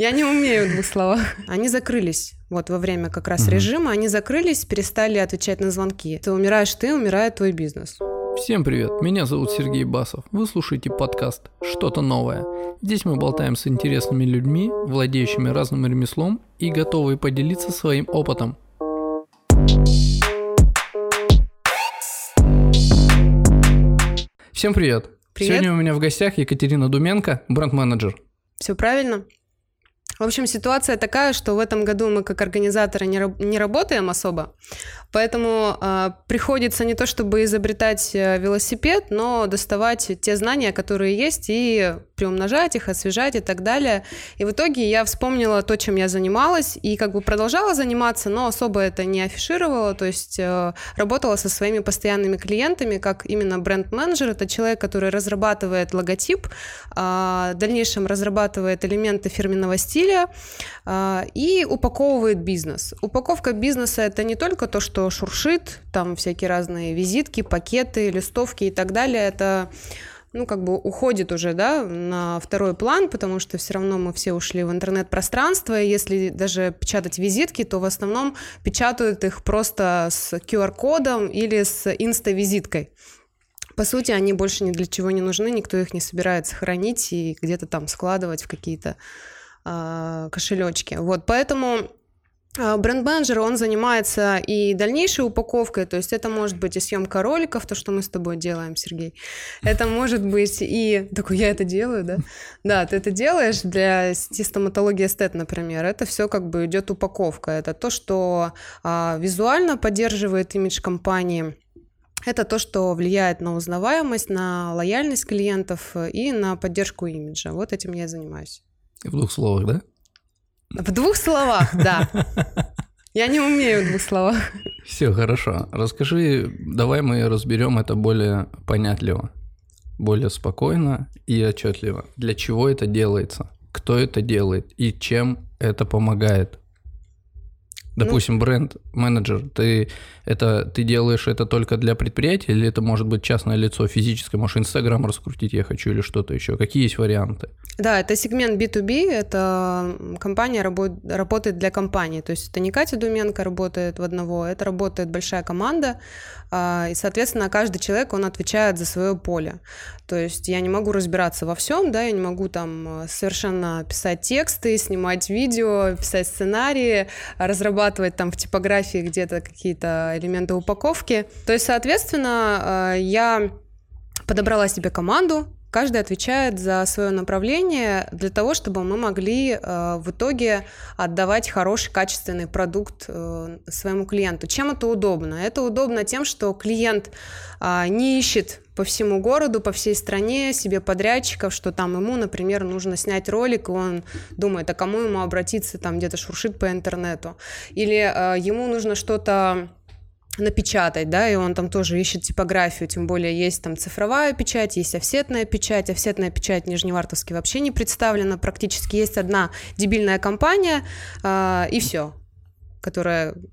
Я не умею в двух словах. Они закрылись. Вот во время как раз режима они закрылись, перестали отвечать на звонки. Ты умираешь, ты умирает твой бизнес. Всем привет, меня зовут Сергей Басов. Вы слушаете подкаст «Что-то новое». Здесь мы болтаем с интересными людьми, владеющими разным ремеслом и готовые поделиться своим опытом. Всем привет. Привет. Сегодня у меня в гостях Екатерина Думенко, бренд-менеджер. Все правильно. В общем, ситуация такая, что в этом году мы как организаторы не работаем особо, поэтому приходится не то чтобы изобретать велосипед, но доставать те знания, которые есть, и приумножать их, освежать и так далее. И в итоге я вспомнила то, чем я занималась, и как бы продолжала заниматься, но особо это не афишировала, то есть работала со своими постоянными клиентами, как именно бренд-менеджер. Это человек, который разрабатывает логотип, в дальнейшем разрабатывает элементы фирменного стиля, и упаковывает бизнес. Упаковка бизнеса — это не только то, что шуршит, там всякие разные визитки, пакеты, листовки и так далее. Это, ну, как бы уходит уже, да, на второй план, потому что все равно мы все ушли в интернет-пространство, и если даже печатать визитки, то в основном печатают их просто с QR-кодом или с инста-визиткой. По сути, они больше ни для чего не нужны, никто их не собирается хранить и где-то там складывать в какие-то кошелечки. Вот, поэтому бренд-менеджер, он занимается и дальнейшей упаковкой, то есть это может быть и съемка роликов, то, что мы с тобой делаем, Сергей, это может быть и... Такой, я это делаю, да? Да, ты это делаешь для сети стоматологии Эстет, например, это все как бы идет упаковка, это то, что визуально поддерживает имидж компании. Это то, что влияет на узнаваемость, на лояльность клиентов и на поддержку имиджа. Вот этим я и занимаюсь. В двух словах, да? В двух словах, да. Я не умею в двух словах. Все, хорошо. Расскажи, давай мы разберем это более понятливо, более спокойно и отчетливо. Для чего это делается? Кто это делает? И чем это помогает? Допустим, бренд-менеджер, ты делаешь это только для предприятия, или это может быть частное лицо физическое, можешь Инстаграм раскрутить я хочу или что-то еще? Какие есть варианты? Да, это сегмент B2B, это компания работает для компании, то есть это не Катя Думенко работает в одного, это работает большая команда, и, соответственно, каждый человек, он отвечает за свое поле. То есть я не могу разбираться во всем, да, я не могу там совершенно писать тексты, снимать видео, писать сценарии, разрабатывать там в типографии где-то какие-то элементы упаковки. То есть, соответственно, я подобрала себе команду, каждый отвечает за свое направление для того, чтобы мы могли в итоге отдавать хороший, качественный продукт своему клиенту. Чем это удобно? Это удобно тем, что клиент не ищет по всему городу, по всей стране себе подрядчиков, что там ему, например, нужно снять ролик, и он думает, а кому ему обратиться, там где-то шуршит по интернету. Или ему нужно что-то напечатать, да, и он там тоже ищет типографию, тем более есть там цифровая печать, есть офсетная печать. Офсетная печать в Нижневартовске вообще не представлена, практически есть одна дебильная компания, и все, которую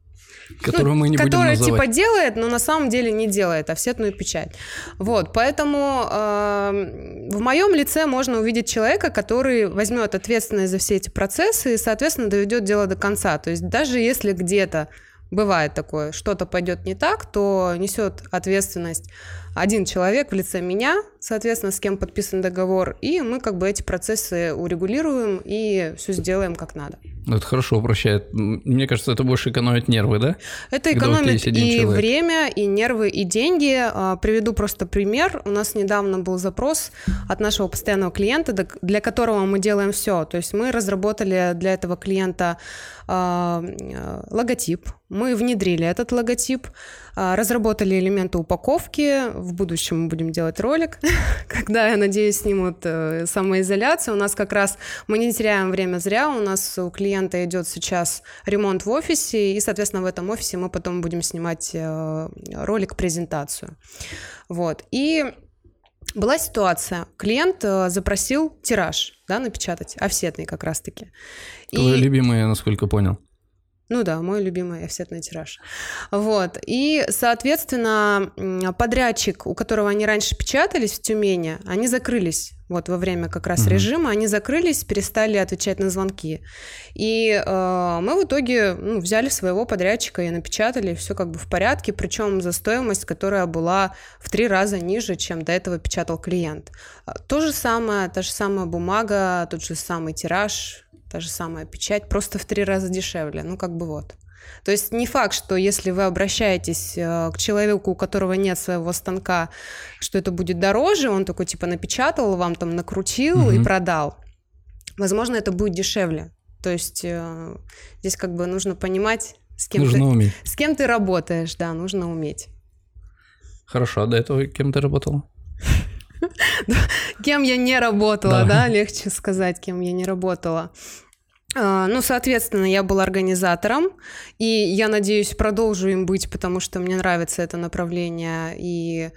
мы не будем называть. Которая типа делает, но на самом деле не делает офсетную печать. Вот, поэтому в моем лице можно увидеть человека, который возьмет ответственность за все эти процессы и, соответственно, доведет дело до конца. То есть даже если где-то бывает такое, что-то пойдет не так, то несет ответственность один человек в лице меня, соответственно, с кем подписан договор, и мы как бы эти процессы урегулируем и все сделаем как надо. Это хорошо упрощает. Мне кажется, это больше экономит нервы, да? Это экономит и время, и нервы, и деньги. Приведу просто пример. У нас недавно был запрос от нашего постоянного клиента, для которого мы делаем все. То есть мы разработали для этого клиента логотип. Мы внедрили этот логотип, разработали элементы упаковки. В будущем мы будем делать ролик, когда, я надеюсь, снимут самоизоляцию. У нас как раз мы не теряем время зря. У нас у клиента идет сейчас ремонт в офисе, и, соответственно, в этом офисе мы потом будем снимать ролик-презентацию. Вот. И была ситуация. Клиент запросил тираж, да, напечатать, офсетный как раз-таки. Твое любимое, насколько понял. Ну да, мой любимый офсетный тираж. Вот. И, соответственно, подрядчик, у которого они раньше печатались в Тюмени, они закрылись. Вот во время как раз режима они закрылись, перестали отвечать на звонки. И мы в итоге взяли своего подрядчика и напечатали, все как бы в порядке, причем за стоимость, которая была в 3 раза ниже, чем до этого печатал клиент. То же самое, та же самая бумага, тот же самый тираж, та же самая печать, просто в 3 раза дешевле. Ну как бы вот. То есть не факт, что если вы обращаетесь к человеку, у которого нет своего станка, что это будет дороже, он такой типа напечатал, вам там накрутил и продал. Возможно, это будет дешевле. То есть здесь как бы нужно понимать, с кем ты работаешь, да, нужно уметь. Хорошо, а до этого кем ты работала? Кем я не работала, да, легче сказать, кем я не работала. Ну, соответственно, я была организатором, и я надеюсь, продолжу им быть, потому что мне нравится это направление, и,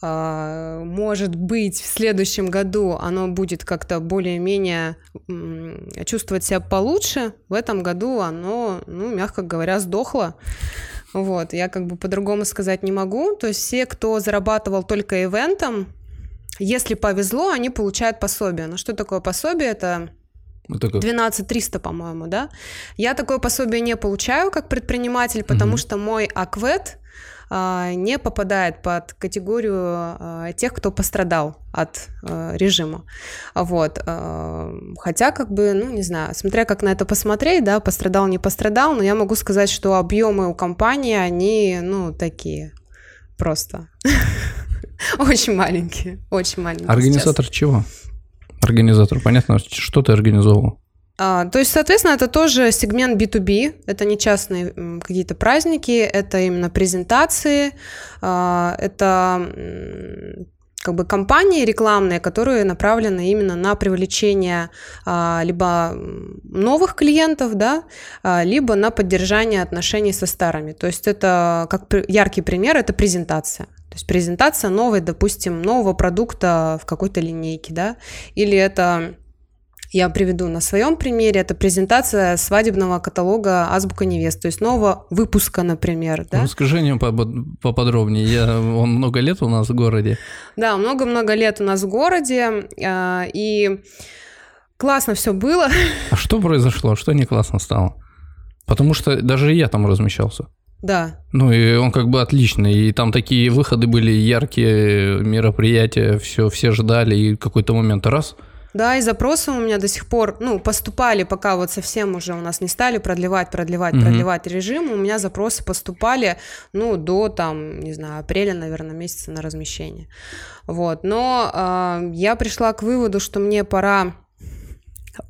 может быть, в следующем году оно будет как-то более-менее чувствовать себя получше, в этом году оно, мягко говоря, сдохло. Вот, я как бы по-другому сказать не могу, то есть все, кто зарабатывал только ивентом, если повезло, они получают пособие. Но что такое пособие? Это 12300, по-моему, да? Я такое пособие не получаю как предприниматель, потому что мой АКВЭД не попадает под категорию тех, кто пострадал от режима. Вот. Хотя, как бы, не знаю, смотря как на это посмотреть, да, пострадал, не пострадал, но я могу сказать, что объемы у компании, они, такие просто очень маленькие, очень маленькие. Организатор чего? Организатор, понятно, что ты организовывал? То есть, соответственно, это тоже сегмент B2B, это не частные какие-то праздники, это именно презентации, это как бы компании рекламные, которые направлены именно на привлечение либо новых клиентов, да, либо на поддержание отношений со старыми. То есть это, как яркий пример, это презентация. То есть презентация новой, допустим, нового продукта в какой-то линейке, да, или это, я приведу на своем примере, это презентация свадебного каталога «Азбука невест», то есть нового выпуска, например, да. Расскажи мне поподробнее, он много лет у нас в городе. Да, много-много лет у нас в городе, и классно все было. А что произошло, что не классно стало? Потому что даже я там размещался. Да. Ну и он как бы отличный, и там такие выходы были яркие, мероприятия, все ждали, и какой-то момент раз. Да, и запросы у меня до сих пор, поступали, пока вот совсем уже у нас не стали продлевать режим, у меня запросы поступали, до там, не знаю, апреля, наверное, месяца на размещение. Вот, но я пришла к выводу, что мне пора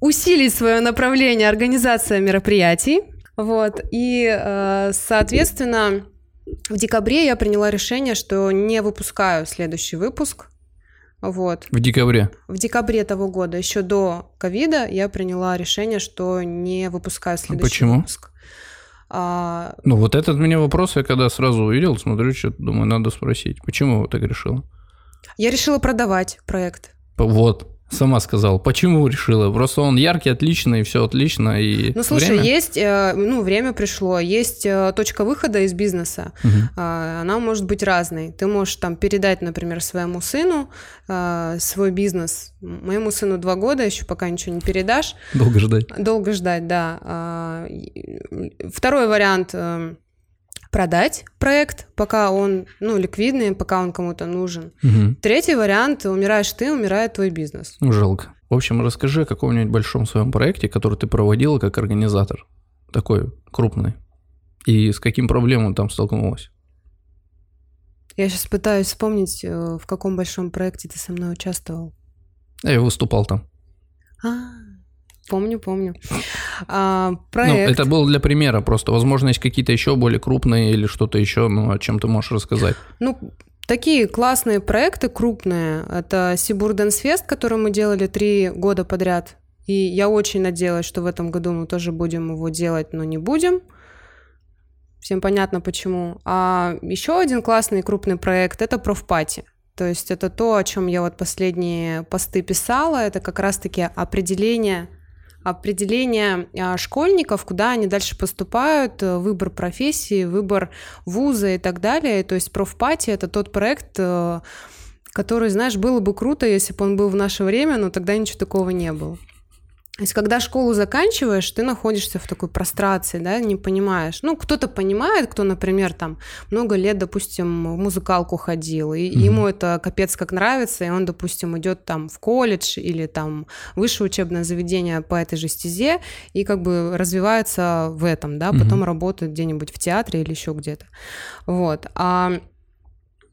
усилить свое направление организация мероприятий. Вот, и, соответственно, в декабре я приняла решение, что не выпускаю следующий выпуск. Вот. В декабре? В декабре того года, еще до ковида, я приняла решение, что не выпускаю следующий выпуск. Почему? Вот этот у меня вопрос, я когда сразу увидел, смотрю, что-то думаю, надо спросить. Почему так решила? Я решила продавать проект. Вот. Сама сказала. Почему решила? Просто он яркий, отличный, все отлично. И слушай, время? Есть, время пришло, есть точка выхода из бизнеса. Она может быть разной. Ты можешь там передать, например, своему сыну свой бизнес. Моему сыну 2 года, еще пока ничего не передашь. Долго ждать. Долго ждать, да. Второй вариант – продать проект, пока он, ликвидный, пока он кому-то нужен. Угу. Третий вариант – умираешь ты, умирает твой бизнес. Жалко. В общем, расскажи о каком-нибудь большом своем проекте, который ты проводила как организатор, такой крупный, и с каким проблемой там столкнулась? Я сейчас пытаюсь вспомнить, в каком большом проекте ты со мной участвовал. Я выступал там. Помню. Проект. Это было для примера просто. Возможно, есть какие-то еще более крупные или что-то еще, о чем ты можешь рассказать. Такие классные проекты крупные. Это Sibur Dance Fest, который мы делали 3 года подряд. И я очень надеялась, что в этом году мы тоже будем его делать, но не будем. Всем понятно, почему. А еще один классный крупный проект – это ProfParty. То есть это то, о чем я вот последние посты писала. Это как раз-таки определение определение школьников, куда они дальше поступают, выбор профессии, выбор вуза и так далее. То есть ProfParty — это тот проект, который, знаешь, было бы круто, если бы он был в наше время, но тогда ничего такого не было. То есть когда школу заканчиваешь, ты находишься в такой прострации, да, не понимаешь. Ну, кто-то понимает, кто, например, там много лет, допустим, в музыкалку ходил, и ему это капец как нравится, и он, допустим, идет там в колледж или там высшее учебное заведение по этой же стезе и как бы развивается в этом, да, потом работает где-нибудь в театре или еще где-то. Вот. А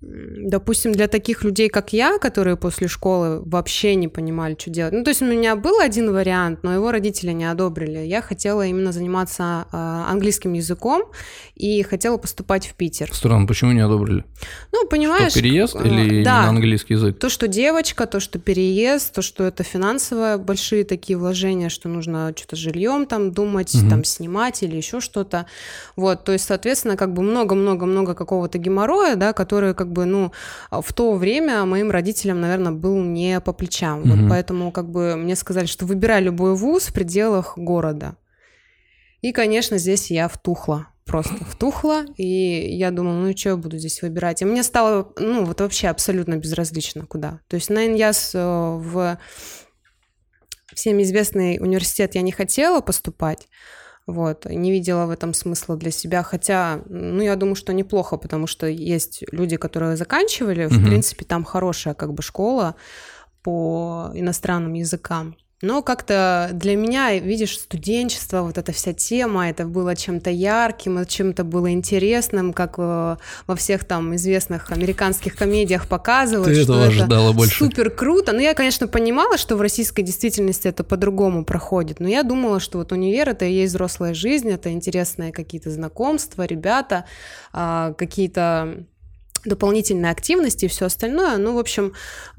допустим, для таких людей, как я, которые после школы вообще не понимали, что делать. Ну, то есть у меня был один вариант, но его родители не одобрили. Я хотела именно заниматься английским языком и хотела поступать в Питер. Странно, почему не одобрили? Ну, понимаешь... Что, переезд или да, именно английский язык? То, что девочка, то, что переезд, то, что это финансовые большие такие вложения, что нужно что-то жильем там думать, там снимать или еще что-то. Вот, то есть, соответственно, как бы много-много-много какого-то геморроя, да, который как бы, ну, в то время моим родителям, наверное, был не по плечам. Вот поэтому, как бы, мне сказали, что выбирай любой вуз в пределах города. И, конечно, здесь я втухла. Просто втухла, и я думала, ну, что я буду здесь выбирать? И мне стало, ну, вот вообще абсолютно безразлично, куда. То есть на ИНЯС в всем известный университет я не хотела поступать, вот, не видела в этом смысла для себя, хотя, ну, я думаю, что неплохо, потому что есть люди, которые заканчивали, в принципе, там хорошая как бы школа по иностранным языкам, но как-то для меня, видишь, студенчество, вот эта вся тема, это было чем-то ярким, чем-то было интересным, как во всех там известных американских комедиях показывают, ты что это супер круто. Ну, я, конечно, понимала, что в российской действительности это по-другому проходит, но я думала, что вот универ — это и есть взрослая жизнь, это интересные какие-то знакомства, ребята, какие-то дополнительные активности и все остальное. Ну, в общем,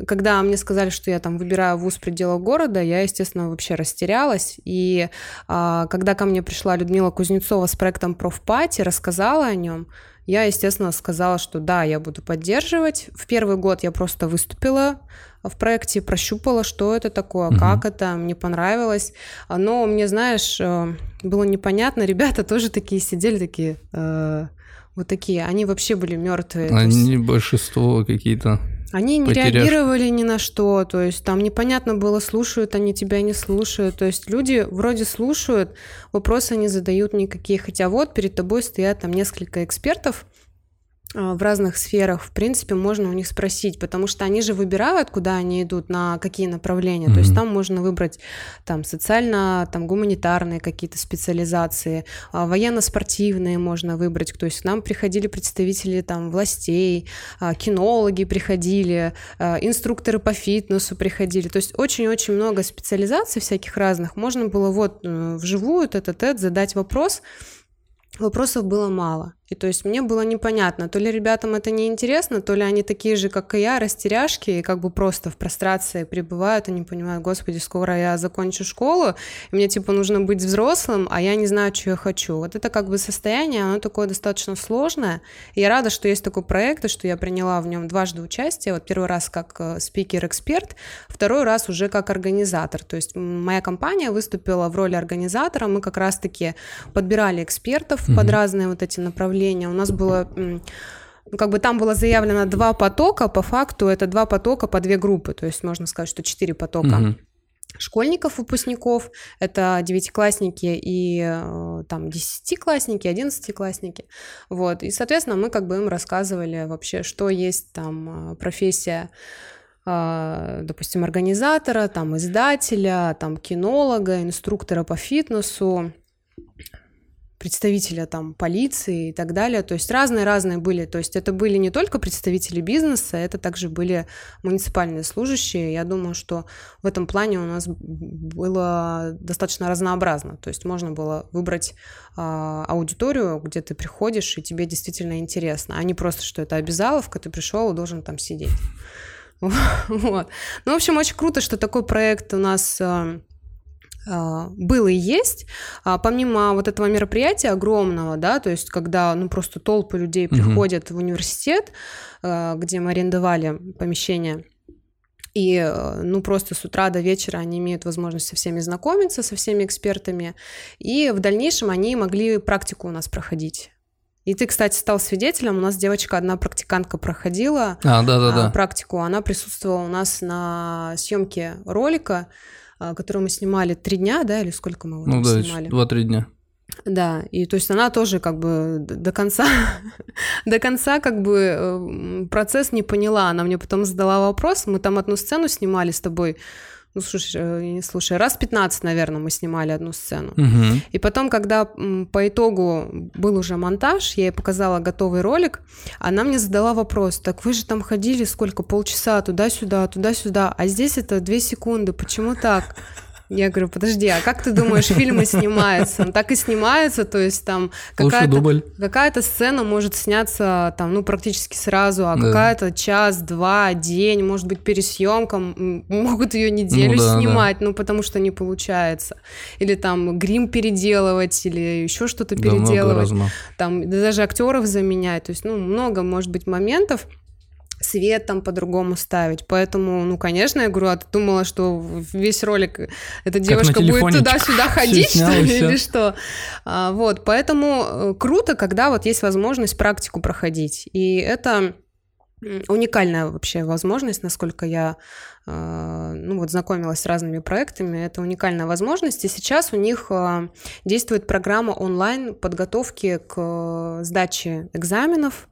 когда мне сказали, что я там выбираю вуз в пределах города, я, естественно, вообще растерялась. И когда ко мне пришла Людмила Кузнецова с проектом ProfParty, рассказала о нем, я, естественно, сказала, что да, я буду поддерживать. В первый год я просто выступила в проекте, прощупала, что это такое, как это, мне понравилось. Но мне, знаешь, было непонятно, ребята тоже такие сидели, такие... Вот такие, они вообще были мертвые. Они есть, большинство какие-то. Они не реагировали ни на что, то есть там непонятно было, слушают они тебя, не слушают. То есть люди вроде слушают, вопросы не задают никакие. Хотя вот перед тобой стоят там несколько экспертов в разных сферах, в принципе, можно у них спросить, потому что они же выбирают, куда они идут, на какие направления, то есть там можно выбрать там социально, там гуманитарные какие-то специализации, военно-спортивные можно выбрать, то есть к нам приходили представители там властей, кинологи приходили, инструкторы по фитнесу приходили, то есть очень-очень много специализаций всяких разных, можно было вот вживую, тет-а-тет, задать вопрос. Вопросов было мало, и то есть мне было непонятно, то ли ребятам это неинтересно, то ли они такие же, как и я, растеряшки, и как бы просто в прострации пребывают, они понимают, господи, скоро я закончу школу, и мне типа нужно быть взрослым, а я не знаю, что я хочу. Вот это как бы состояние, оно такое достаточно сложное, и я рада, что есть такой проект, и что я приняла в нем дважды участие, вот первый раз как спикер-эксперт, второй раз уже как организатор, то есть моя компания выступила в роли организатора, мы как раз-таки подбирали экспертов под разные вот эти направления. У нас было, как бы там было заявлено 2 потока, по факту это 2 потока по 2 группы, то есть можно сказать, что 4 потока школьников, выпускников, это 9-классники и там 10-классники, 11-классники, вот, и, соответственно, мы как бы им рассказывали вообще, что есть там профессия, допустим, организатора, там издателя, там кинолога, инструктора по фитнесу, представителя там полиции и так далее, то есть разные-разные были, то есть это были не только представители бизнеса, это также были муниципальные служащие, я думаю, что в этом плане у нас было достаточно разнообразно, то есть можно было выбрать аудиторию, где ты приходишь и тебе действительно интересно, а не просто, что это обязаловка, ты пришел и должен там сидеть. Вот. Ну, в общем, очень круто, что такой проект у нас... было и есть, помимо вот этого мероприятия огромного, да, то есть когда, ну, просто толпы людей приходят в университет, где мы арендовали помещение, И, ну, просто с утра до вечера они имеют возможность со всеми знакомиться, со всеми экспертами, и в дальнейшем они могли практику у нас проходить. И ты, кстати, стал свидетелем, у нас девочка, одна практикантка проходила практику, она присутствовала у нас на съемке ролика, который мы снимали 3 дня, да, или сколько мы его снимали? 2-3 дня. Да, и то есть она тоже как бы до конца как бы процесс не поняла. Она мне потом задала вопрос, мы там одну сцену снимали с тобой, ну, слушай, раз 15, наверное, мы снимали одну сцену. Угу. И потом, когда по итогу был уже монтаж, я ей показала готовый ролик, она мне задала вопрос, так вы же там ходили сколько, полчаса туда-сюда, а здесь это 2 секунды, почему так? Я говорю, подожди, а как ты думаешь, фильмы снимаются? Так и снимаются, то есть там какая-то сцена может сняться там, ну, практически сразу, а какая-то час-два, день, может быть, пересъемка, могут ее неделю снимать, ну, потому что не получается. Или там грим переделывать, или еще что-то переделывать. Там даже актеров заменять, то есть, ну, много, может быть, моментов. Свет там по-другому ставить. Поэтому, ну, конечно, я говорю, а ты думала, что весь ролик эта девушка будет туда-сюда ходить, что ли, или что? Вот, поэтому круто, когда вот есть возможность практику проходить. И это уникальная вообще возможность, насколько я, ну, вот знакомилась с разными проектами, это уникальная возможность. И сейчас у них действует программа онлайн подготовки к сдаче экзаменов.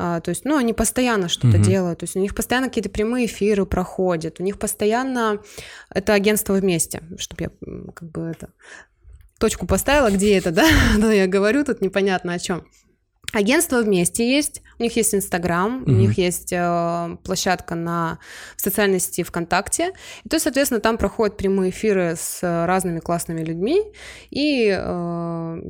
То есть, ну, они постоянно что-то делают, то есть у них постоянно какие-то прямые эфиры проходят, у них постоянно это агентство вместе, чтобы я как бы это точку поставила, где это, да, но я говорю тут непонятно о чем. Агентство вместе есть, у них есть Инстаграм, у них есть площадка в социальной сети ВКонтакте, и то, соответственно, там проходят прямые эфиры с разными классными людьми, и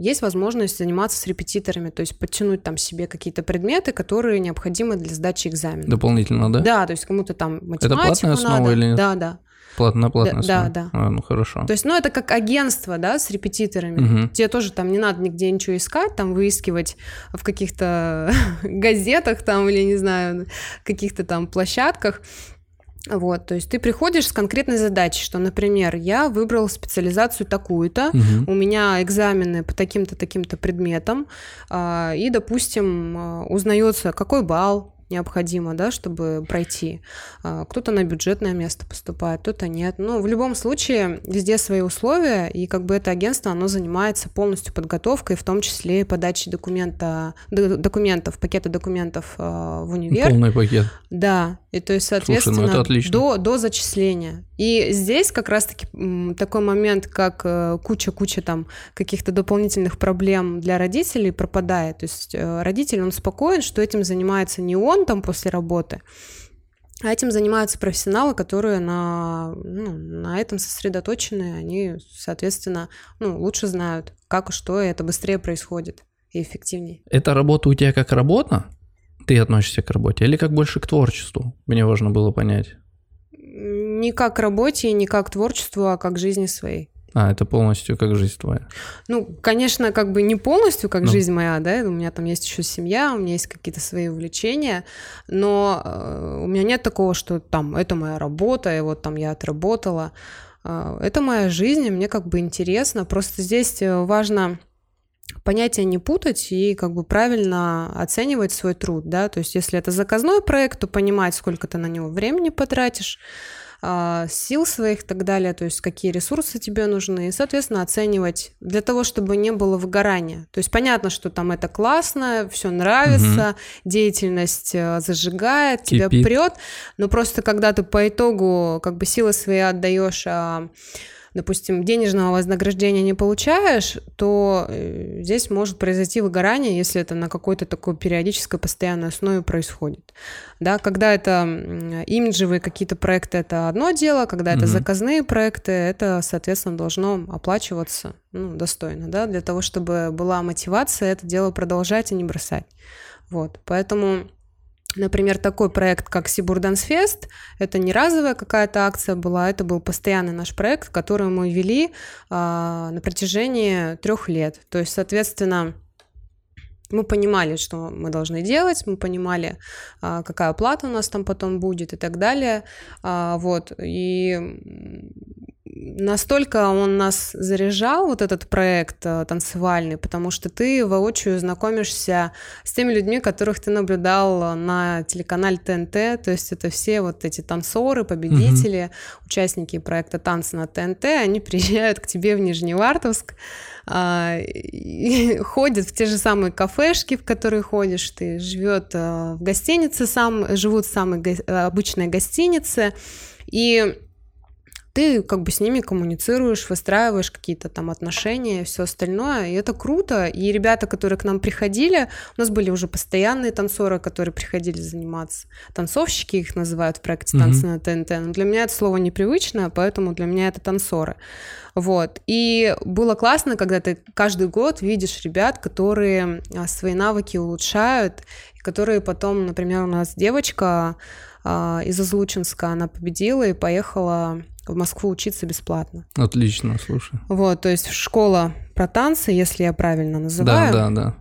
есть возможность заниматься с репетиторами, то есть подтянуть там себе какие-то предметы, которые необходимы для сдачи экзамена. Дополнительно, да? Да, то есть кому-то там математику надо. Это платная основа или нет? Да. Платная основа? Да. Ну, хорошо. То есть, ну, это как агентство, да, с репетиторами. Тебе тоже там не надо нигде ничего искать, там выискивать в каких-то газетах там или, не знаю, каких-то там площадках. Вот, то есть ты приходишь с конкретной задачей, что, например, я выбрал специализацию такую-то, у меня экзамены по таким-то, таким-то предметам, и, допустим, узнается, какой балл необходимо, да, чтобы пройти. Кто-то на бюджетное место поступает, кто-то нет. Но в любом случае везде свои условия, и как бы это агентство, оно занимается полностью подготовкой, в том числе подачей пакета документов в универ. Полный пакет. Да, и то есть, соответственно, слушай, до зачисления. И здесь как раз-таки такой момент, как куча там каких-то дополнительных проблем для родителей пропадает. То есть родитель, он спокоен, что этим занимается не он там после работы, а этим занимаются профессионалы, которые на этом сосредоточены, они, соответственно, ну, лучше знают, как и что, и это быстрее происходит и эффективнее. Это работа у тебя как работа? Ты относишься к работе? Или как больше к творчеству? Мне важно было понять. Не как к работе, не как к творчеству, а как к жизни своей. А, это полностью как жизнь твоя? Ну, конечно, как бы не полностью как жизнь моя, да, у меня там есть еще семья, у меня есть какие-то свои увлечения, но у меня нет такого, что там это моя работа, и вот там я отработала. Это моя жизнь, и мне как бы интересно, просто здесь важно понятия не путать и как бы правильно оценивать свой труд, да, то есть если это заказной проект, то понимать, сколько ты на него времени потратишь, сил своих и так далее, то есть какие ресурсы тебе нужны, и, соответственно, оценивать для того, чтобы не было выгорания. То есть понятно, что там это классно, все нравится, деятельность зажигает, тебя прет, но просто когда ты по итогу как бы силы свои отдаешь, допустим, денежного вознаграждения не получаешь, то здесь может произойти выгорание, если это на какой-то такой периодической постоянной основе происходит. Да, когда это имиджевые какие-то проекты, это одно дело, когда это заказные проекты, это, соответственно, должно оплачиваться, ну, достойно, да, для того, чтобы была мотивация это дело продолжать и не бросать. Вот, поэтому... Например, такой проект, как Sibur Dance Fest, это не разовая какая-то акция была, это был постоянный наш проект, который мы вели на протяжении 3 лет. То есть, соответственно, Мы понимали, что мы должны делать, мы понимали, какая оплата у нас там потом будет и так далее. Вот. И настолько он нас заряжал, вот этот проект танцевальный, потому что ты воочию знакомишься с теми людьми, которых ты наблюдал на телеканале ТНТ. То есть это все вот эти танцоры, победители, участники проекта «Танцы на ТНТ», они приезжают к тебе в Нижневартовск, ходят в те же самые кафешки, в которые ходишь ты, живет в гостинице, живут в самой обычной гостинице, и ты как бы с ними коммуницируешь, выстраиваешь какие-то там отношения и все остальное, и это круто. И ребята, которые к нам приходили, у нас были уже постоянные танцоры, которые приходили заниматься. Танцовщики их называют в проекте «Танцы на ТНТ», но для меня это слово непривычное, поэтому для меня это танцоры. Вот. И было классно, когда ты каждый год видишь ребят, которые свои навыки улучшают, и которые потом, например, у нас девочка из Азлучинска, она победила и поехала в Москву учиться бесплатно. Отлично, слушай. Вот, то есть школа про танцы, если я правильно называю. Да.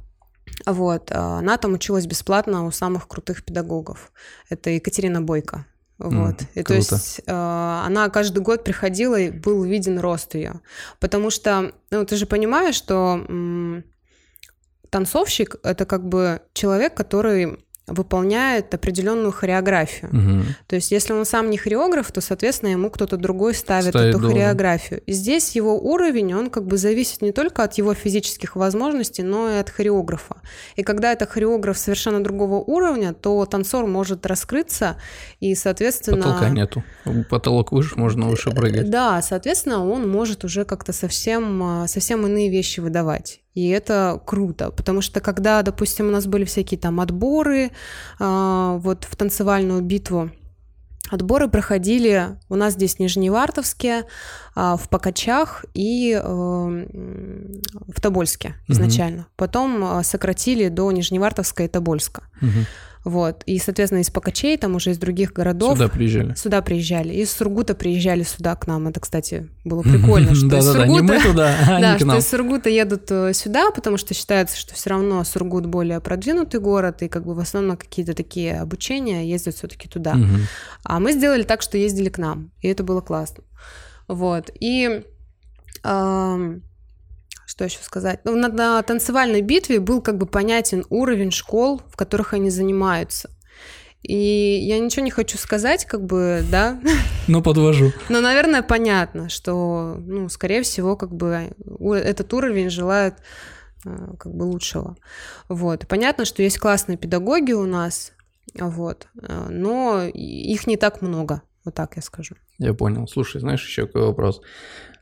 Вот, она там училась бесплатно у самых крутых педагогов. Это Екатерина Бойко. Вот. И круто. То есть она каждый год приходила, и был виден рост ее. Потому что, ну, ты же понимаешь, что танцовщик – это как бы человек, который выполняет определенную хореографию. То есть если он сам не хореограф, то, соответственно, ему кто-то другой ставит эту хореографию. И здесь его уровень, он как бы зависит не только от его физических возможностей, но и от хореографа. И когда это хореограф совершенно другого уровня, то танцор может раскрыться, и, соответственно... Потолка нету. Потолок выше, можно выше прыгать. Да, соответственно, он может уже как-то совсем иные вещи выдавать. И это круто, потому что когда, допустим, у нас были всякие там отборы вот в танцевальную битву, отборы проходили у нас здесь в Нижневартовске, в Покачах и в Тобольске изначально. Потом сократили до Нижневартовска и Тобольска. Вот. И, соответственно, из Покачей, там уже из других городов... Сюда приезжали. Из Сургута приезжали сюда к нам. Это, кстати, было прикольно, что из Сургута едут сюда, потому что считается, что все равно Сургут более продвинутый город, и как бы в основном какие-то такие обучения ездят все-таки туда. А мы сделали так, что ездили к нам, и это было классно. Вот. И... Что еще сказать? Ну, на танцевальной битве был как бы понятен уровень школ, в которых они занимаются. И я ничего не хочу сказать, как бы, да? Но подвожу. Но, наверное, понятно, что, ну, скорее всего, как бы этот уровень желает как бы лучшего. Вот. Понятно, что есть классные педагоги у нас, вот, но их не так много, вот так я скажу. Я понял. Слушай, знаешь, еще какой вопрос?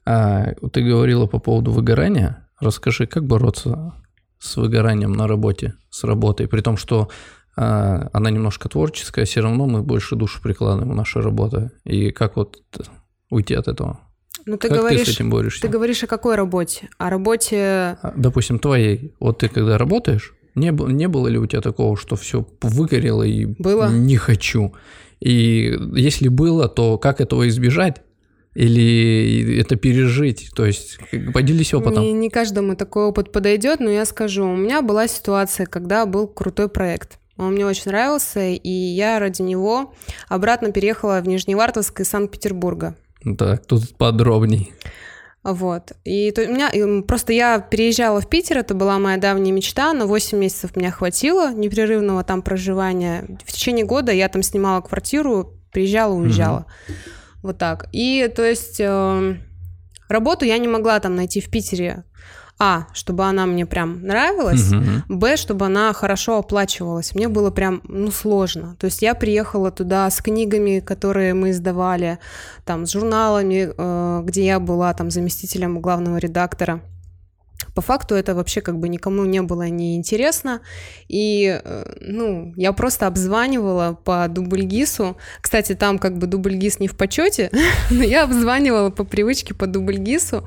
Ты говорила по поводу выгорания. Расскажи, как бороться с выгоранием на работе, с работой, при том, что она немножко творческая, все равно мы больше душу прикладываем в нашу работу. И как вот уйти от этого? Ну, ты как говоришь, ты с этим борешься? Ты говоришь о какой работе? О работе... Допустим, твоей. Вот ты когда работаешь, не было ли у тебя такого, что все выгорело и было? Не хочу? И если было, то как этого избежать? Или это пережить? То есть поделись опытом. Не каждому такой опыт подойдет, но я скажу. У меня была ситуация, когда был крутой проект. Он мне очень нравился, и я ради него обратно переехала в Нижневартовск из Санкт-Петербурга. Так, тут подробней. Вот. И то, у меня просто я переезжала в Питер, это была моя давняя мечта, но 8 месяцев меня хватило непрерывного там проживания. В течение года я там снимала квартиру, приезжала, уезжала. Вот так. И, то есть, работу я не могла там найти в Питере. А, чтобы она мне прям нравилась. Б, чтобы она хорошо оплачивалась. Мне было прям, ну, сложно. То есть я приехала туда с книгами, которые мы издавали, там, с журналами, где я была там заместителем главного редактора. По факту это вообще как бы никому не было не интересно, и, ну, я просто обзванивала по Дубльгису, кстати, там как бы Дубльгис не в почете, но я обзванивала по привычке по Дубльгису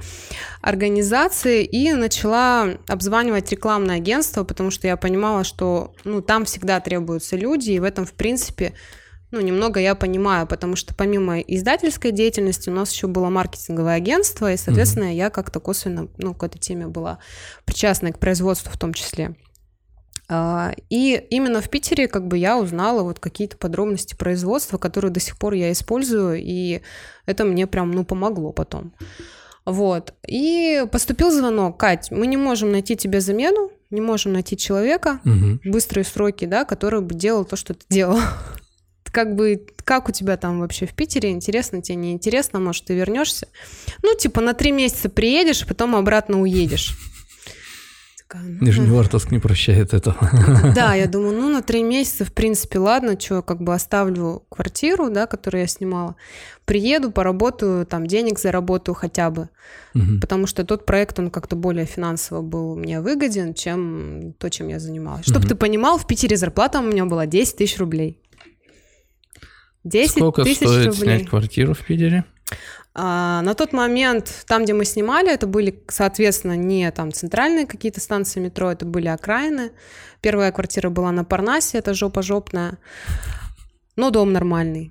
организации и начала обзванивать рекламное агентство, потому что я понимала, что, ну, там всегда требуются люди, и в этом, в принципе, ну, немного я понимаю, потому что помимо издательской деятельности у нас еще было маркетинговое агентство, и, соответственно, я как-то косвенно, ну, к этой теме была причастна, к производству в том числе. И именно в Питере как бы я узнала вот какие-то подробности производства, которые до сих пор я использую, и это мне прям, ну, помогло потом. Вот. И поступил звонок: Кать, мы не можем найти тебе замену, не можем найти человека, быстрые сроки, да, который бы делал то, что ты делал. Как бы, как у тебя там вообще в Питере, интересно тебе, неинтересно, может, ты вернешься? Ну, типа, на 3 месяца приедешь, потом обратно уедешь. Нижневартовск не прощает этого. Да, я думаю, ну, на 3 месяца, в принципе, ладно, что, как бы оставлю квартиру, да, которую я снимала, приеду, поработаю, там, денег заработаю хотя бы, потому что тот проект, он как-то более финансово был мне выгоден, чем то, чем я занималась. Чтобы ты понимал, в Питере зарплата у меня была 10 тысяч рублей. 10 Сколько тысяч стоит рублей. Снять квартиру в Питере? На тот момент, там, где мы снимали, это были, соответственно, не там центральные какие-то станции метро, это были окраины. Первая квартира была на Парнасе, это жопа-жопная, но дом нормальный.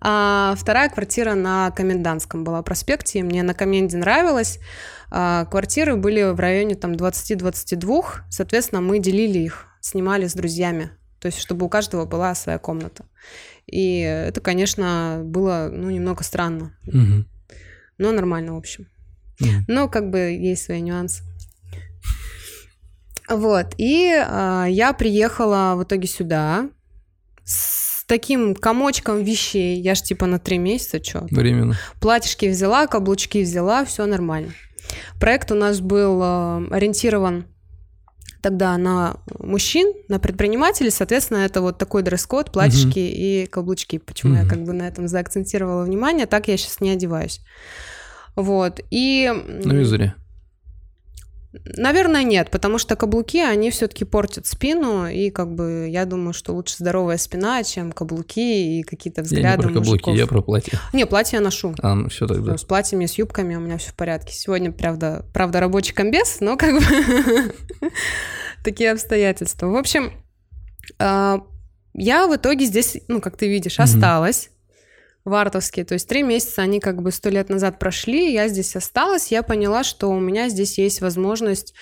А вторая квартира на Комендантском была проспекте, и мне на Коменде нравилось. Квартиры были в районе там 20-22, соответственно, мы делили их, снимали с друзьями, то есть чтобы у каждого была своя комната. И это, конечно, было, ну, немного странно, но нормально, в общем. Но как бы есть свои нюансы. Вот, и я приехала в итоге сюда с таким комочком вещей. Я ж типа на 3 месяца, что? Временно. Платьишки взяла, каблучки взяла, все нормально. Проект у нас был ориентирован тогда на мужчин, на предпринимателей, соответственно, это вот такой дресс-код, платьишки и каблучки. Почему я как бы на этом заакцентировала внимание, так я сейчас не одеваюсь. Вот, и... Ну и зря. Наверное, нет, потому что каблуки, они все-таки портят спину, и как бы я думаю, что лучше здоровая спина, чем каблуки и какие-то взгляды мужиков. Я не про каблуки, я про платье. Не, платье я ношу. А, ну все тогда. С платьями, с юбками у меня все в порядке. Сегодня, правда, рабочий комбез, но как бы такие обстоятельства. В общем, я в итоге здесь, ну, как ты видишь, осталась. Вартовские, то есть 3 месяца, они как бы 100 лет назад прошли, я здесь осталась, я поняла, что у меня здесь есть возможность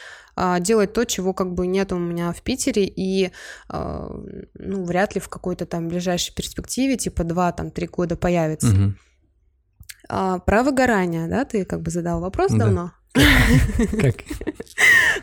делать то, чего как бы нет у меня в Питере, и ну, вряд ли в какой-то там ближайшей перспективе, типа 2-3 года появится. Про выгорание, да, ты как бы задал вопрос давно. Как?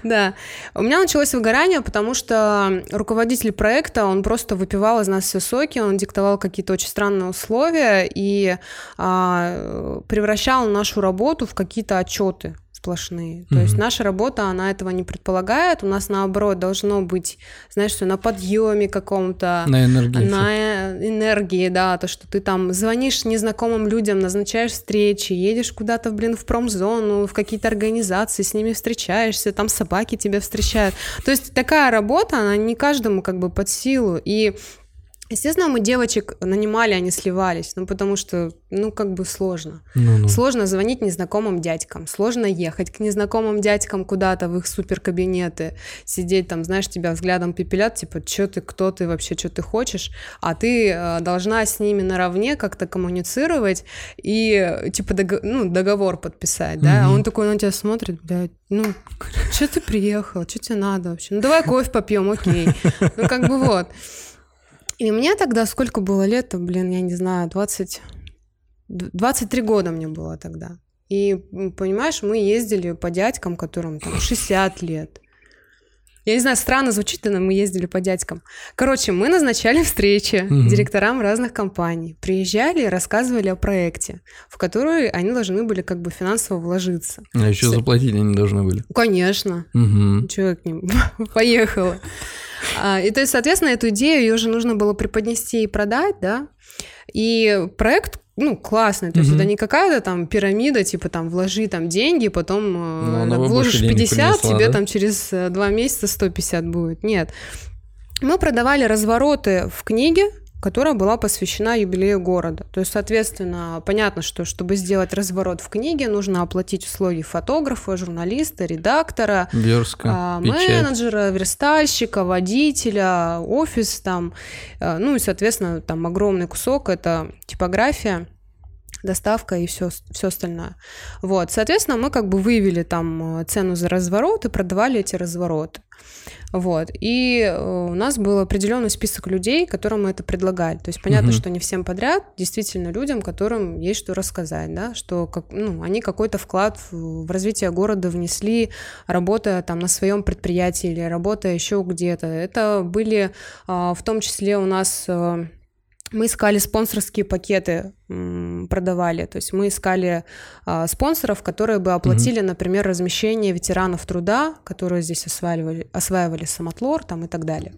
Да. У меня началось выгорание, потому что руководитель проекта, он просто выпивал из нас все соки, он диктовал какие-то очень странные условия и превращал нашу работу в какие-то отчеты сплошные. То есть наша работа, она этого не предполагает. У нас, наоборот, должно быть, знаешь, что на подъеме каком-то. На энергии, да. То, что ты там звонишь незнакомым людям, назначаешь встречи, едешь куда-то, блин, в промзону, в какие-то организации, с ними встречаешься, там собаки тебя встречают. То есть такая работа, она не каждому как бы под силу. И, естественно, мы девочек нанимали, а не сливались, ну, потому что, ну, как бы сложно. Сложно звонить незнакомым дядькам, сложно ехать к незнакомым дядькам куда-то в их суперкабинеты, сидеть там, знаешь, тебя взглядом пепелят, типа, что ты, кто ты вообще, что ты хочешь, а ты должна с ними наравне как-то коммуницировать и, типа, договор подписать, да, а он такой на тебя смотрит, блядь, ну, что ты приехал, что тебе надо вообще, ну, давай кофе попьем, окей, ну, как бы вот. И мне тогда, сколько было лет, блин, я не знаю, 23 года мне было тогда. И, понимаешь, мы ездили по дядькам, которым там 60 лет. Я не знаю, странно звучит, но мы ездили по дядькам. Короче, мы назначали встречи директорам разных компаний. Приезжали и рассказывали о проекте, в который они должны были как бы финансово вложиться. А еще заплатить они должны были. Конечно. Человек к ним поехала. И то есть, соответственно, эту идею ее же нужно было преподнести и продать, да. И проект, ну, классный, то есть это не какая-то там пирамида, типа там вложи там деньги, потом вложишь 50, тебе там через 2 месяца 150 будет. Нет. Мы продавали развороты в книге, которая была посвящена юбилею города. То есть, соответственно, понятно, что чтобы сделать разворот в книге, нужно оплатить услуги фотографа, журналиста, редактора, менеджера, верстальщика, водителя, офис там. Ну и, соответственно, там огромный кусок – это типография. доставка и все остальное. Вот, соответственно, мы как бы выявили там цену за разворот и продавали эти развороты. Вот, и у нас был определенный список людей, которым мы это предлагали. То есть понятно, что не всем подряд, действительно людям, которым есть что рассказать, да, что они какой-то вклад в развитие города внесли, работая там на своем предприятии или работая еще где-то. Это были в том числе у нас... Мы искали спонсорские пакеты, продавали, то есть мы искали спонсоров, которые бы оплатили, например, размещение ветеранов труда, которые здесь осваивали Самотлор там, и так далее.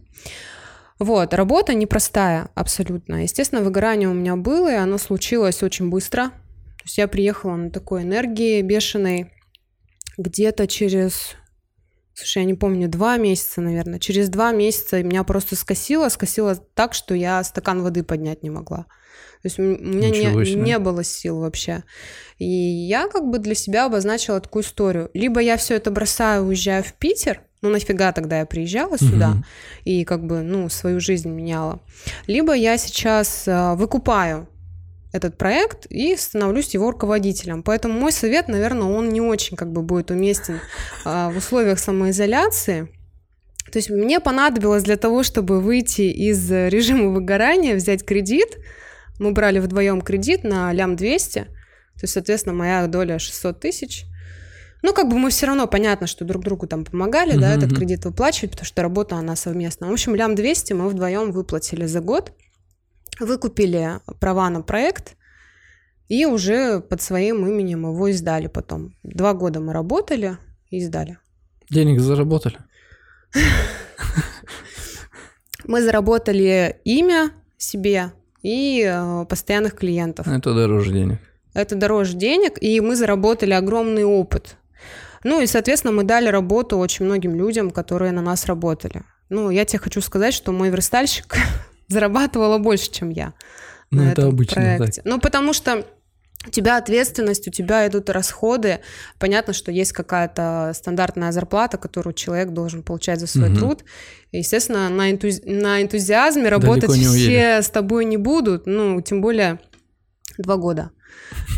Вот, работа непростая абсолютно. Естественно, выгорание у меня было, и оно случилось очень быстро. То есть я приехала на такой энергии бешеной где-то через... я не помню, 2 месяца, наверное. Через 2 месяца меня просто скосило так, что я стакан воды поднять не могла. То есть у меня не было сил вообще. И я как бы для себя обозначила такую историю. Либо я все это бросаю, уезжаю в Питер, нафига тогда я приезжала сюда и как бы, свою жизнь меняла. Либо я сейчас выкупаю этот проект и становлюсь его руководителем. Поэтому мой совет, наверное, он не очень как бы будет уместен в условиях самоизоляции. То есть мне понадобилось для того, чтобы выйти из режима выгорания, взять кредит. Мы брали вдвоем кредит на лям 200, то есть, соответственно, моя доля 600 тысяч. Как бы мы все равно, понятно, что друг другу там помогали, да, этот кредит выплачивать, потому что работа, она совместная. В общем, лям 200 мы вдвоем выплатили за год. Выкупили права на проект и уже под своим именем его издали потом. 2 года мы работали и издали. Денег заработали? Мы заработали имя себе и постоянных клиентов. Это дороже денег. Это дороже денег, и мы заработали огромный опыт. И, соответственно, мы дали работу очень многим людям, которые на нас работали. Я тебе хочу сказать, что мой верстальщик... зарабатывала больше, чем я на этом проекте. Потому что у тебя ответственность, у тебя идут расходы. Понятно, что есть какая-то стандартная зарплата, которую человек должен получать за свой труд. И, естественно, на энтузиазме работать все с тобой не будут. Тем более 2 года.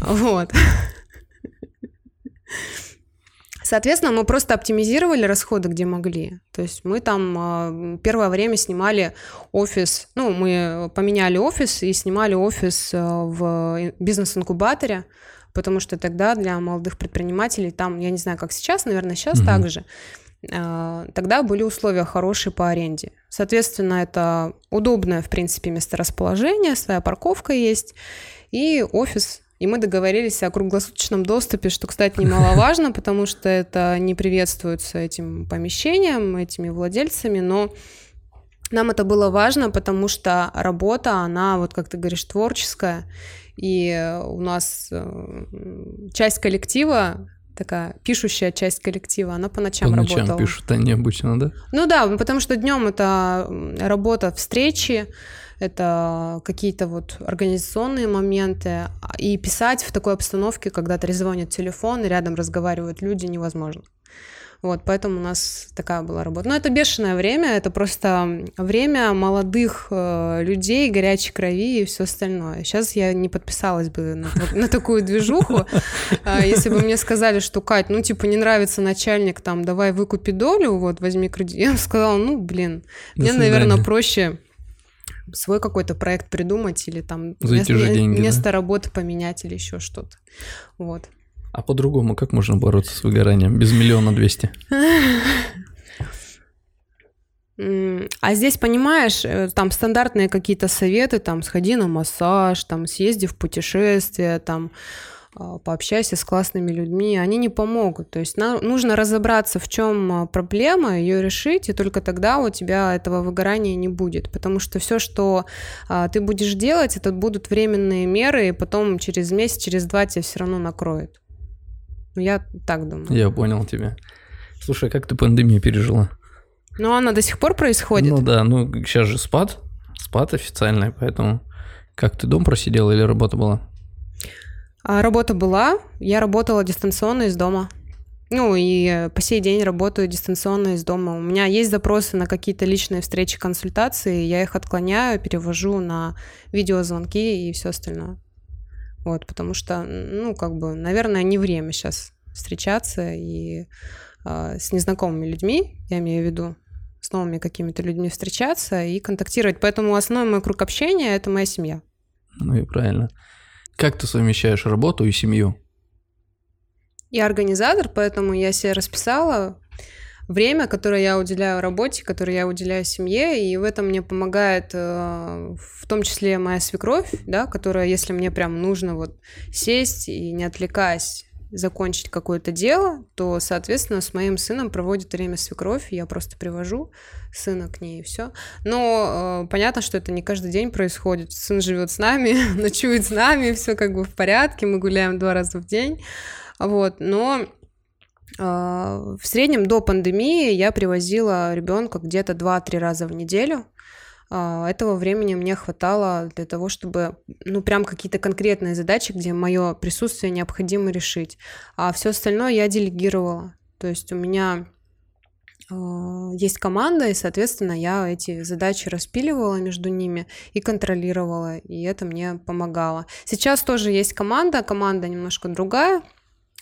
Вот. Соответственно, мы просто оптимизировали расходы, где могли. То есть мы там первое время снимали офис, мы поменяли офис и снимали офис в бизнес-инкубаторе, потому что тогда для молодых предпринимателей там, я не знаю, как сейчас, наверное, сейчас так же, тогда были условия хорошие по аренде. Соответственно, это удобное, в принципе, месторасположение, своя парковка есть и офис. И мы договорились о круглосуточном доступе, что, кстати, немаловажно, потому что это не приветствуется этим помещением, этими владельцами, но нам это было важно, потому что работа, она, вот как ты говоришь, творческая, и у нас часть коллектива, такая пишущая часть коллектива, она по ночам работала. По ночам пишут они обычно, да? Потому что днем это работа, встречи, это какие-то вот организационные моменты, и писать в такой обстановке, когда трезвонит телефон, и рядом разговаривают люди, невозможно. Вот, поэтому у нас такая была работа. Это бешеное время, это просто время молодых людей, горячей крови и все остальное. Сейчас я не подписалась бы на такую движуху, если бы мне сказали, что, Кать, не нравится начальник, там, давай выкупи долю, вот, возьми кредит. Я бы сказала, мне, наверное, проще... свой какой-то проект придумать или там место работы поменять или еще что-то. Вот. А по-другому как можно бороться с выгоранием без 1 200 000? А здесь, понимаешь, там стандартные какие-то советы, там сходи на массаж, там съезди в путешествие, там пообщайся с классными людьми, они не помогут. То есть нужно разобраться, в чем проблема, ее решить, и только тогда у тебя этого выгорания не будет. Потому что все, что ты будешь делать, это будут временные меры, и потом через месяц, через 2 тебя все равно накроет. Я так думаю. Я понял тебя. Слушай, как ты пандемию пережила? Она до сих пор происходит. Сейчас же спад официальный, поэтому как ты дом просидела или работа была? Работа была, я работала дистанционно из дома. И по сей день работаю дистанционно из дома. У меня есть запросы на какие-то личные встречи, консультации, я их отклоняю, перевожу на видеозвонки и все остальное. Вот, потому что, ну, как бы, наверное, не время сейчас встречаться и с незнакомыми людьми, я имею в виду, с новыми какими-то людьми встречаться и контактировать. Поэтому основной мой круг общения – это моя семья. Ну и правильно. Как ты совмещаешь работу и семью? Я организатор, поэтому я себе расписала время, которое я уделяю работе, которое я уделяю семье, и в этом мне помогает в том числе моя свекровь, да, которая, если мне прям нужно вот сесть и не отвлекаясь закончить какое-то дело, то, соответственно, с моим сыном проводит время свекровь, я просто привожу сына к ней, и все. Но понятно, что это не каждый день происходит. Сын живет с нами, ночует с нами, все как бы в порядке, мы гуляем 2 раза в день, вот, но... В среднем до пандемии я привозила ребенка где-то 2-3 раза в неделю. Этого времени мне хватало для того, чтобы, ну, прям какие-то конкретные задачи, где мое присутствие необходимо решить. А все остальное я делегировала. То есть у меня есть команда, и, соответственно, я эти задачи распиливала между ними и контролировала, и это мне помогало. Сейчас тоже есть команда немножко другая,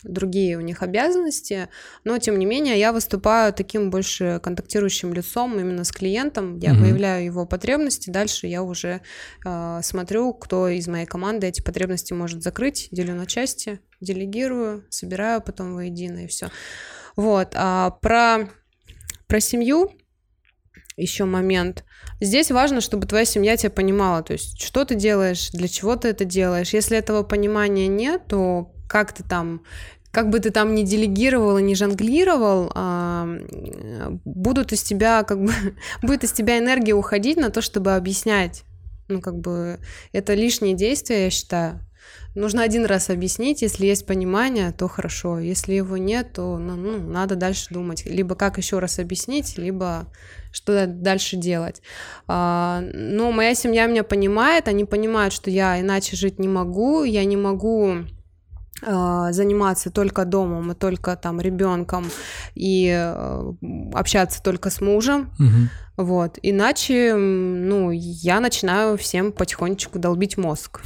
другие у них обязанности, но, тем не менее, я выступаю таким больше контактирующим лицом именно с клиентом, я выявляю его потребности, дальше я уже смотрю, кто из моей команды эти потребности может закрыть, делю на части, делегирую, собираю потом воедино и все. Вот, а про семью еще момент. Здесь важно, чтобы твоя семья тебя понимала, то есть, что ты делаешь, для чего ты это делаешь, если этого понимания нет, то как ты там, как бы ты там ни делегировал и ни жонглировал, будут из тебя, как бы, будет из тебя энергия уходить на то, чтобы объяснять. Ну, как бы, это лишние действия, я считаю. Нужно 1 раз объяснить, если есть понимание, то хорошо, если его нет, то надо дальше думать, либо как еще раз объяснить, либо что дальше делать. Но моя семья меня понимает, они понимают, что я иначе жить не могу, я не могу... заниматься только домом и только там ребенком и общаться только с мужем, вот, иначе, ну, я начинаю всем потихонечку долбить мозг.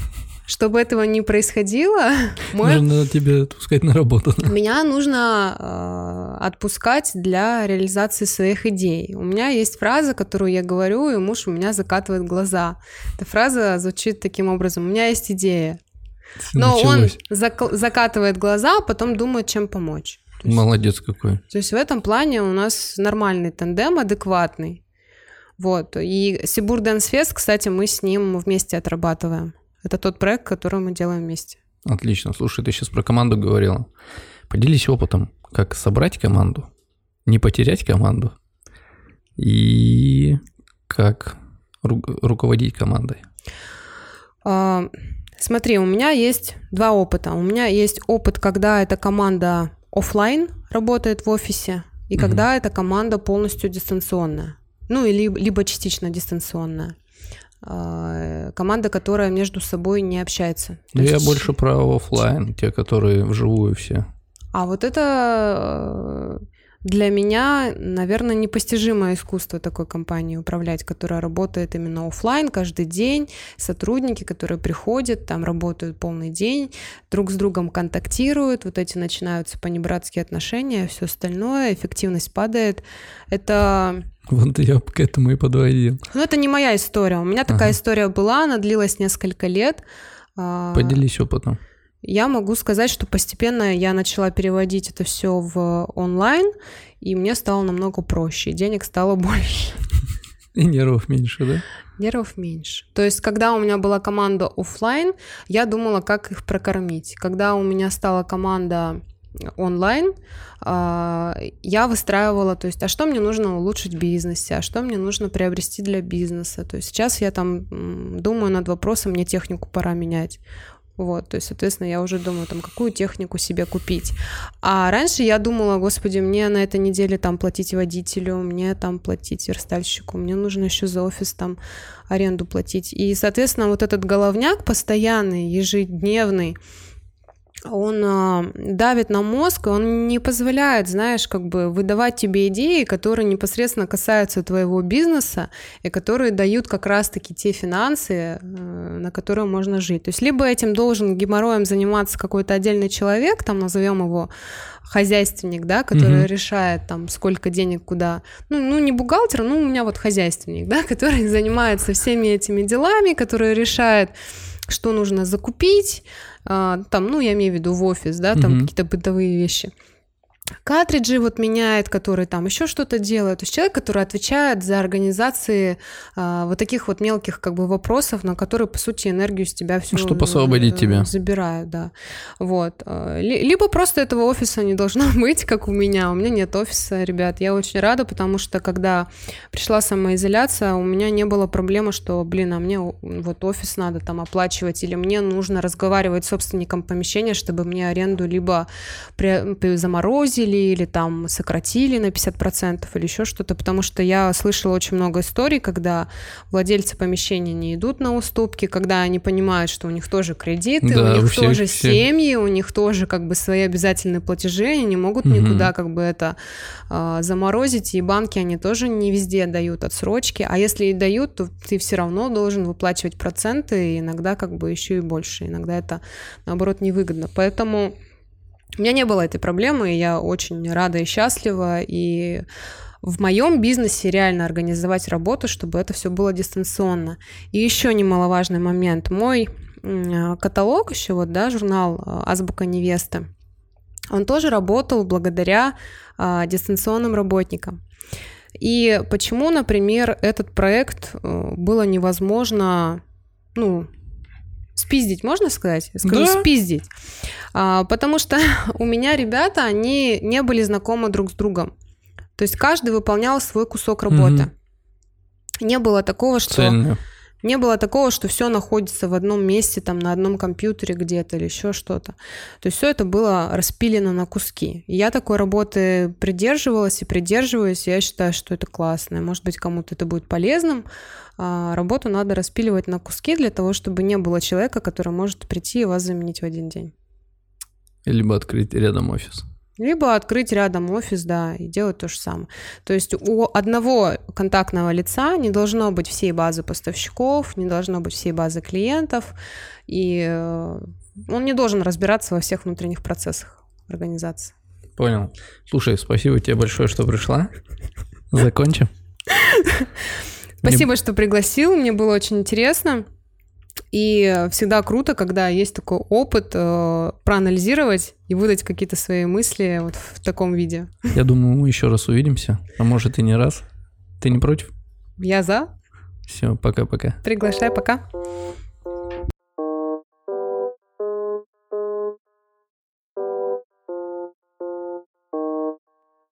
Чтобы этого не происходило... Нужно тебя отпускать на работу. Да? Меня нужно отпускать для реализации своих идей. У меня есть фраза, которую я говорю, и муж у меня закатывает глаза. Эта фраза звучит таким образом. У меня есть идея. Но началось. Он закатывает глаза, а потом думает, чем помочь. Молодец какой. То есть в этом плане у нас нормальный тандем, адекватный. Вот. И Sibur Dance Fest, кстати, мы с ним вместе отрабатываем. Это тот проект, который мы делаем вместе. Отлично. Слушай, ты сейчас про команду говорила. Поделись опытом, как собрать команду, не потерять команду и как руководить командой. Смотри, у меня есть 2 опыта. У меня есть опыт, когда эта команда офлайн работает в офисе, и когда эта команда полностью дистанционная. Ну, или, либо частично дистанционная. Команда, которая между собой не общается. Да, я больше про офлайн, те, которые вживую все. А вот это... Для меня, наверное, непостижимое искусство такой компании управлять, которая работает именно офлайн каждый день, сотрудники, которые приходят, там работают полный день, друг с другом контактируют, вот эти начинаются понебратские отношения, все остальное, эффективность падает. Это... Вот я к этому и подводил. Ну, это не моя история. У меня такая история была, она длилась несколько лет. Поделись опытом. Я могу сказать, что постепенно я начала переводить это все в онлайн, и мне стало намного проще, денег стало больше. И нервов меньше, да? Нервов меньше. То есть, когда у меня была команда офлайн, я думала, как их прокормить. Когда у меня стала команда онлайн, я выстраивала, то есть, а что мне нужно улучшить в бизнесе, а что мне нужно приобрести для бизнеса. То есть, сейчас я там думаю над вопросом, мне технику пора менять. Вот, то есть, соответственно, я уже думаю, там, какую технику себе купить. А раньше я думала, господи, мне на этой неделе там платить водителю, мне там платить верстальщику, мне нужно еще за офис там аренду платить. И, соответственно, вот этот головняк постоянный, ежедневный, он давит на мозг, он не позволяет, знаешь, как бы выдавать тебе идеи, которые непосредственно касаются твоего бизнеса и которые дают как раз-таки те финансы, на которые можно жить. То есть либо этим должен геморроем заниматься какой-то отдельный человек, там назовем его хозяйственник, да, который решает, там, сколько денег куда. Ну, не бухгалтер, ну, у меня вот хозяйственник, да, который занимается всеми этими делами, который решает, что нужно закупить, там, ну, я имею в виду в офис, да, там какие-то бытовые вещи. Картриджи вот меняет, который там еще что-то делает. То есть человек, который отвечает за организации вот таких вот мелких как бы вопросов, на которые, по сути, энергию с тебя всю чтобы освободить тебя. Забирают, да. Вот. Либо просто этого офиса не должно быть, как у меня. У меня нет офиса, ребят. Я очень рада, потому что, когда пришла самоизоляция, у меня не было проблемы, что, блин, а мне вот офис надо там оплачивать, или мне нужно разговаривать с собственником помещения, чтобы мне аренду либо заморозить, или там сократили на 50% или еще что-то, потому что я слышала очень много историй, когда владельцы помещения не идут на уступки, когда они понимают, что у них тоже кредиты, да, у них тоже семьи, у них тоже как бы свои обязательные платежи, они не могут никуда как бы это заморозить, и банки они тоже не везде дают отсрочки, а если и дают, то ты все равно должен выплачивать проценты, и иногда как бы еще и больше, иногда это наоборот невыгодно, поэтому... У меня не было этой проблемы, и я очень рада и счастлива, и в моем бизнесе реально организовать работу, чтобы это все было дистанционно. И еще немаловажный момент. Мой каталог еще, вот, да, журнал «Азбука невесты», он тоже работал благодаря дистанционным работникам. И почему, например, этот проект было невозможно, ну, спиздить, можно сказать? Я скажу, да. Спиздить. Потому что у меня ребята, они не были знакомы друг с другом. То есть каждый выполнял свой кусок работы. Не было такого, что... Цельно. Не было такого, что все находится в одном месте, там, на одном компьютере где-то или еще что-то. То есть все это было распилено на куски. И я такой работы придерживалась и придерживаюсь. И я считаю, что это классно. Может быть, кому-то это будет полезным. А работу надо распиливать на куски для того, чтобы не было человека, который может прийти и вас заменить в один день. Либо открыть рядом офис. Либо открыть рядом офис, да, и делать то же самое. То есть у одного контактного лица не должно быть всей базы поставщиков, не должно быть всей базы клиентов, и он не должен разбираться во всех внутренних процессах организации. Понял. Слушай, спасибо тебе большое, что пришла. Закончим. Спасибо, что пригласил, мне было очень интересно. И всегда круто, когда есть такой опыт, проанализировать и выдать какие-то свои мысли вот в таком виде. Я думаю, мы еще раз увидимся, а может и не раз. Ты не против? Я за. Все, пока-пока. Приглашай, пока.